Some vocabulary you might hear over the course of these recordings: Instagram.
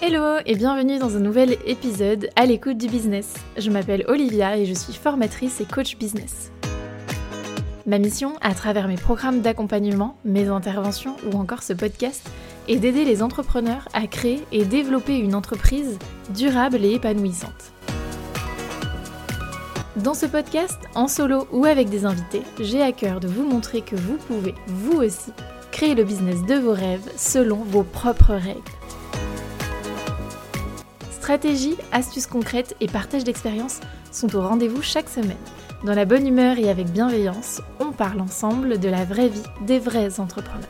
Hello et bienvenue dans un nouvel épisode à l'écoute du business. Je m'appelle Olivia et je suis formatrice et coach business. Ma mission, à travers mes programmes d'accompagnement, mes interventions ou encore ce podcast, est d'aider les entrepreneurs à créer et développer une entreprise durable et épanouissante. Dans ce podcast, en solo ou avec des invités, j'ai à cœur de vous montrer que vous pouvez, vous aussi, créer le business de vos rêves selon vos propres règles. Stratégies, astuces concrètes et partage d'expériences sont au rendez-vous chaque semaine. Dans la bonne humeur et avec bienveillance, on parle ensemble de la vraie vie des vrais entrepreneurs.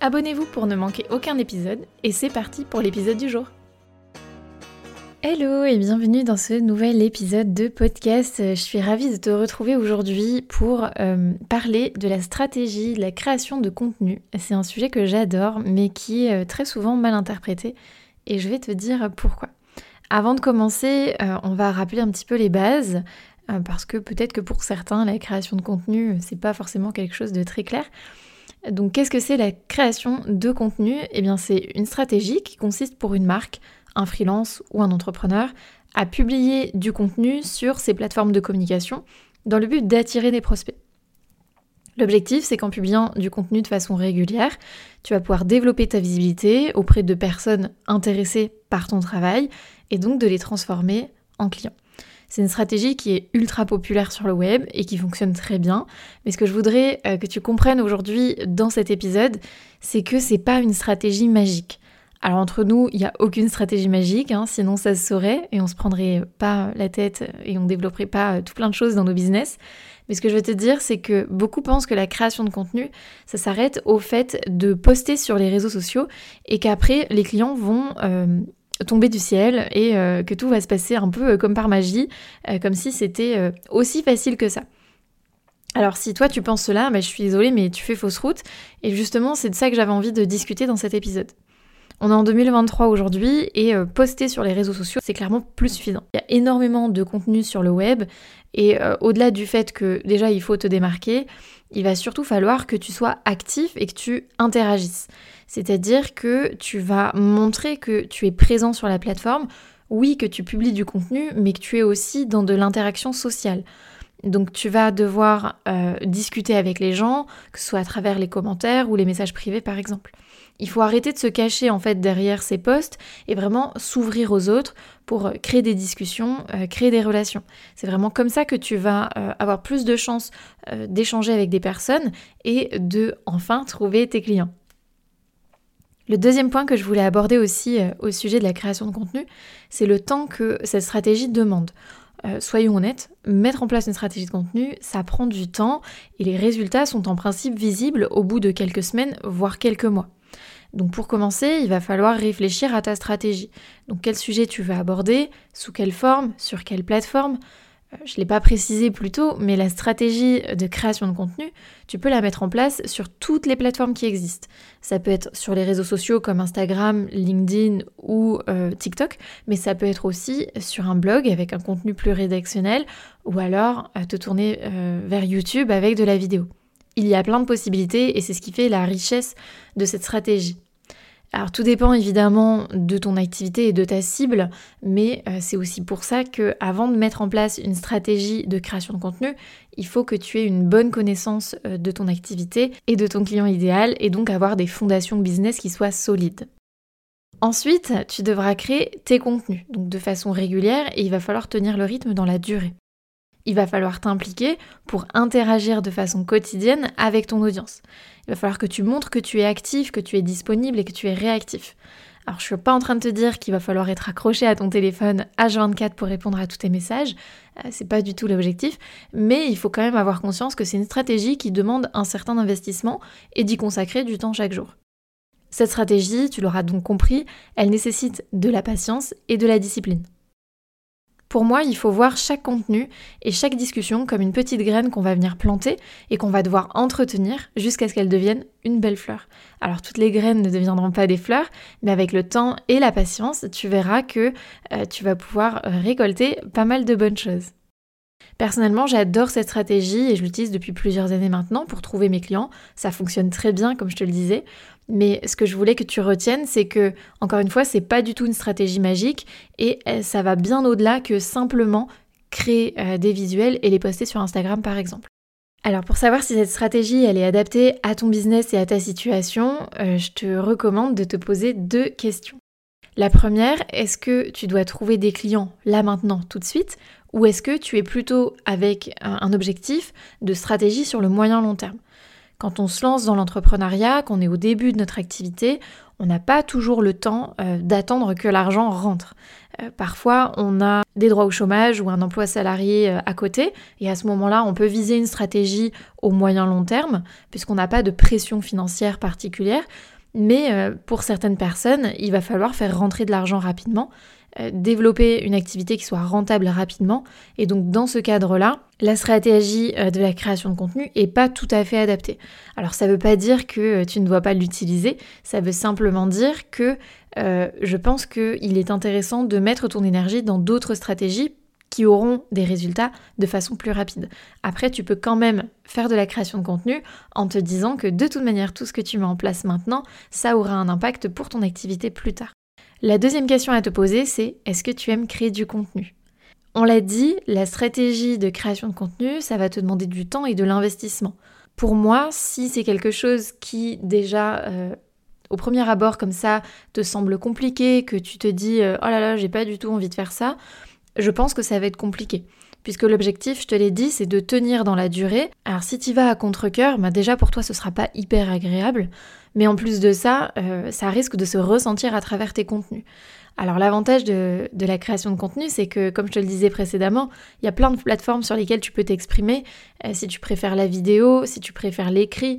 Abonnez-vous pour ne manquer aucun épisode et c'est parti pour l'épisode du jour. Hello et bienvenue dans ce nouvel épisode de podcast. Je suis ravie de te retrouver aujourd'hui pour parler de la stratégie, de la création de contenu. C'est un sujet que j'adore mais qui est très souvent mal interprété et je vais te dire pourquoi. Avant de commencer, on va rappeler un petit peu les bases, parce que peut-être que pour certains, la création de contenu, c'est pas forcément quelque chose de très clair. Donc qu'est-ce que c'est la création de contenu ? Eh bien c'est une stratégie qui consiste pour une marque, un freelance ou un entrepreneur, à publier du contenu sur ses plateformes de communication dans le but d'attirer des prospects. L'objectif, c'est qu'en publiant du contenu de façon régulière, tu vas pouvoir développer ta visibilité auprès de personnes intéressées par ton travail et donc de les transformer en clients. C'est une stratégie qui est ultra populaire sur le web et qui fonctionne très bien. Mais ce que je voudrais que tu comprennes aujourd'hui dans cet épisode, c'est que c'est pas une stratégie magique. Alors entre nous, il n'y a aucune stratégie magique, sinon ça se saurait et on ne se prendrait pas la tête et on ne développerait pas tout plein de choses dans nos business. Mais ce que je veux te dire, c'est que beaucoup pensent que la création de contenu, ça s'arrête au fait de poster sur les réseaux sociaux et qu'après, les clients vont tomber du ciel et que tout va se passer un peu comme par magie, comme si c'était aussi facile que ça. Alors si toi tu penses cela, je suis désolée mais tu fais fausse route et justement c'est de ça que j'avais envie de discuter dans cet épisode. On est en 2023 aujourd'hui et poster sur les réseaux sociaux, c'est clairement plus suffisant. Il y a énormément de contenu sur le web et au-delà du fait que déjà il faut te démarquer, il va surtout falloir que tu sois actif et que tu interagisses. C'est-à-dire que tu vas montrer que tu es présent sur la plateforme, oui que tu publies du contenu, mais que tu es aussi dans de l'interaction sociale. Donc tu vas devoir discuter avec les gens, que ce soit à travers les commentaires ou les messages privés par exemple. Il faut arrêter de se cacher en fait derrière ces posts et vraiment s'ouvrir aux autres pour créer des discussions, créer des relations. C'est vraiment comme ça que tu vas avoir plus de chances d'échanger avec des personnes et de enfin trouver tes clients. Le deuxième point que je voulais aborder aussi au sujet de la création de contenu, c'est le temps que cette stratégie demande. Soyons honnêtes, mettre en place une stratégie de contenu, ça prend du temps et les résultats sont en principe visibles au bout de quelques semaines, voire quelques mois. Donc pour commencer, il va falloir réfléchir à ta stratégie. Donc quel sujet tu veux aborder, sous quelle forme, sur quelle plateforme. Je ne l'ai pas précisé plus tôt, mais la stratégie de création de contenu, tu peux la mettre en place sur toutes les plateformes qui existent. Ça peut être sur les réseaux sociaux comme Instagram, LinkedIn ou TikTok, mais ça peut être aussi sur un blog avec un contenu plus rédactionnel ou alors te tourner vers YouTube avec de la vidéo. Il y a plein de possibilités et c'est ce qui fait la richesse de cette stratégie. Alors tout dépend évidemment de ton activité et de ta cible, mais c'est aussi pour ça qu'avant de mettre en place une stratégie de création de contenu, il faut que tu aies une bonne connaissance de ton activité et de ton client idéal et donc avoir des fondations business qui soient solides. Ensuite, tu devras créer tes contenus, donc de façon régulière et il va falloir tenir le rythme dans la durée. Il va falloir t'impliquer pour interagir de façon quotidienne avec ton audience. Il va falloir que tu montres que tu es actif, que tu es disponible et que tu es réactif. Alors je suis pas en train de te dire qu'il va falloir être accroché à ton téléphone H24 pour répondre à tous tes messages, c'est pas du tout l'objectif, mais il faut quand même avoir conscience que c'est une stratégie qui demande un certain investissement et d'y consacrer du temps chaque jour. Cette stratégie, tu l'auras donc compris, elle nécessite de la patience et de la discipline. Pour moi, il faut voir chaque contenu et chaque discussion comme une petite graine qu'on va venir planter et qu'on va devoir entretenir jusqu'à ce qu'elle devienne une belle fleur. Alors toutes les graines ne deviendront pas des fleurs, mais avec le temps et la patience, tu verras que tu vas pouvoir récolter pas mal de bonnes choses. Personnellement, j'adore cette stratégie et je l'utilise depuis plusieurs années maintenant pour trouver mes clients. Ça fonctionne très bien, comme je te le disais. Mais ce que je voulais que tu retiennes, c'est que, encore une fois, c'est pas du tout une stratégie magique et ça va bien au-delà que simplement créer des visuels et les poster sur Instagram, par exemple. Alors pour savoir si cette stratégie elle est adaptée à ton business et à ta situation, je te recommande de te poser deux questions. La première, est-ce que tu dois trouver des clients là maintenant, tout de suite, ou est-ce que tu es plutôt avec un objectif de stratégie sur le moyen-long terme ? Quand on se lance dans l'entrepreneuriat, qu'on est au début de notre activité, on n'a pas toujours le temps d'attendre que l'argent rentre. Parfois, on a des droits au chômage ou un emploi salarié à côté, et à ce moment-là, on peut viser une stratégie au moyen-long terme, puisqu'on n'a pas de pression financière particulière, mais pour certaines personnes, il va falloir faire rentrer de l'argent rapidement, développer une activité qui soit rentable rapidement, et donc dans ce cadre-là, la stratégie de la création de contenu n'est pas tout à fait adaptée. Alors ça ne veut pas dire que tu ne dois pas l'utiliser, ça veut simplement dire que je pense qu'il est intéressant de mettre ton énergie dans d'autres stratégies qui auront des résultats de façon plus rapide. Après, tu peux quand même faire de la création de contenu en te disant que de toute manière, tout ce que tu mets en place maintenant, ça aura un impact pour ton activité plus tard. La deuxième question à te poser, c'est est-ce que tu aimes créer du contenu ? On l'a dit, la stratégie de création de contenu, ça va te demander du temps et de l'investissement. Pour moi, si c'est quelque chose qui déjà... au premier abord comme ça te semble compliqué, que tu te dis « oh là là, j'ai pas du tout envie de faire ça », je pense que ça va être compliqué. Puisque l'objectif, je te l'ai dit, c'est de tenir dans la durée. Alors si tu vas à contre-cœur, bah déjà pour toi ce sera pas hyper agréable, mais en plus de ça, ça risque de se ressentir à travers tes contenus. Alors l'avantage de la création de contenu, c'est que, comme je te le disais précédemment, il y a plein de plateformes sur lesquelles tu peux t'exprimer, si tu préfères la vidéo, si tu préfères l'écrit,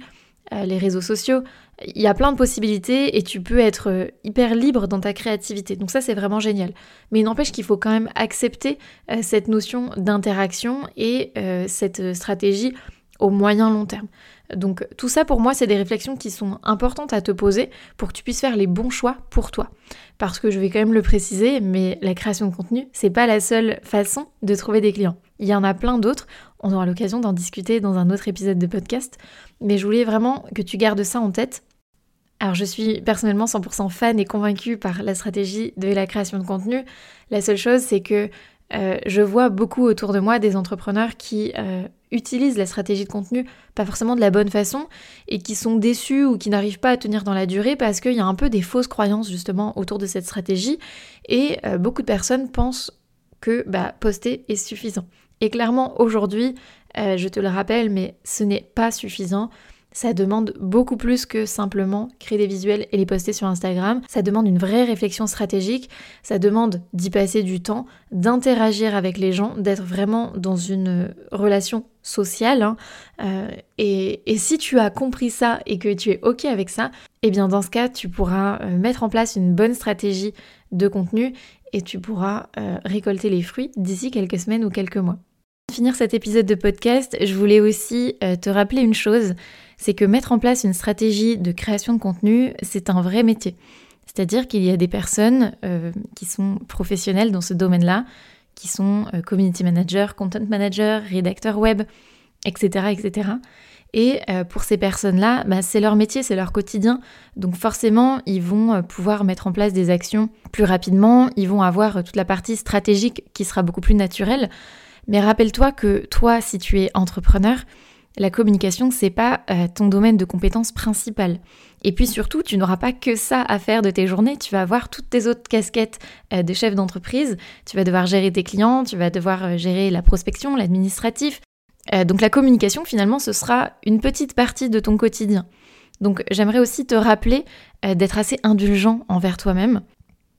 les réseaux sociaux, il y a plein de possibilités et tu peux être hyper libre dans ta créativité. Donc ça, c'est vraiment génial. Mais il n'empêche qu'il faut quand même accepter cette notion d'interaction et cette stratégie au moyen-long terme. Donc tout ça, pour moi, c'est des réflexions qui sont importantes à te poser pour que tu puisses faire les bons choix pour toi. Parce que je vais quand même le préciser, mais la création de contenu, c'est pas la seule façon de trouver des clients. Il y en a plein d'autres, on aura l'occasion d'en discuter dans un autre épisode de podcast, mais je voulais vraiment que tu gardes ça en tête. Alors je suis personnellement 100% fan et convaincue par la stratégie de la création de contenu. La seule chose, c'est que je vois beaucoup autour de moi des entrepreneurs qui utilisent la stratégie de contenu pas forcément de la bonne façon et qui sont déçus ou qui n'arrivent pas à tenir dans la durée parce qu'il y a un peu des fausses croyances justement autour de cette stratégie et beaucoup de personnes pensent que poster est suffisant. Et clairement aujourd'hui, je te le rappelle, mais ce n'est pas suffisant. Ça demande beaucoup plus que simplement créer des visuels et les poster sur Instagram. Ça demande une vraie réflexion stratégique, ça demande d'y passer du temps, d'interagir avec les gens, d'être vraiment dans une relation sociale. Et si tu as compris ça et que tu es OK avec ça, eh bien dans ce cas, tu pourras mettre en place une bonne stratégie de contenu et tu pourras récolter les fruits d'ici quelques semaines ou quelques mois. Pour finir cet épisode de podcast, je voulais aussi te rappeler une chose, c'est que mettre en place une stratégie de création de contenu, c'est un vrai métier. C'est-à-dire qu'il y a des personnes qui sont professionnelles dans ce domaine-là, qui sont community managers, content managers, rédacteurs web, etc. etc. Et pour ces personnes-là, c'est leur métier, c'est leur quotidien. Donc forcément, ils vont pouvoir mettre en place des actions plus rapidement, ils vont avoir toute la partie stratégique qui sera beaucoup plus naturelle. Mais rappelle-toi que toi, si tu es entrepreneur, la communication, c'est pas ton domaine de compétence principal. Et puis surtout, tu n'auras pas que ça à faire de tes journées, tu vas avoir toutes tes autres casquettes de chef d'entreprise, tu vas devoir gérer tes clients, tu vas devoir gérer la prospection, l'administratif. Donc la communication, finalement, ce sera une petite partie de ton quotidien. Donc j'aimerais aussi te rappeler d'être assez indulgent envers toi-même.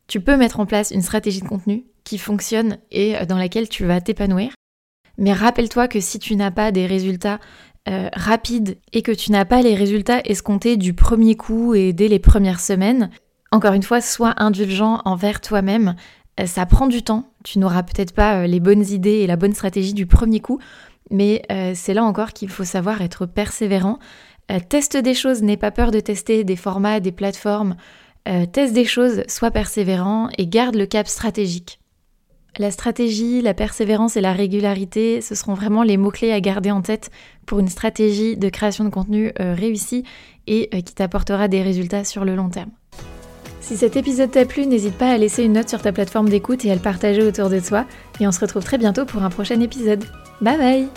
Tu peux mettre en place une stratégie de contenu qui fonctionne et dans laquelle tu vas t'épanouir. Mais rappelle-toi que si tu n'as pas des résultats rapides et que tu n'as pas les résultats escomptés du premier coup et dès les premières semaines, encore une fois, sois indulgent envers toi-même. Ça prend du temps, tu n'auras peut-être pas les bonnes idées et la bonne stratégie du premier coup, mais c'est là encore qu'il faut savoir être persévérant. Teste des choses, n'aie pas peur de tester des formats, des plateformes. Teste des choses, sois persévérant et garde le cap stratégique. La stratégie, la persévérance et la régularité, ce seront vraiment les mots-clés à garder en tête pour une stratégie de création de contenu réussie et qui t'apportera des résultats sur le long terme. Si cet épisode t'a plu, n'hésite pas à laisser une note sur ta plateforme d'écoute et à le partager autour de toi. Et on se retrouve très bientôt pour un prochain épisode. Bye bye!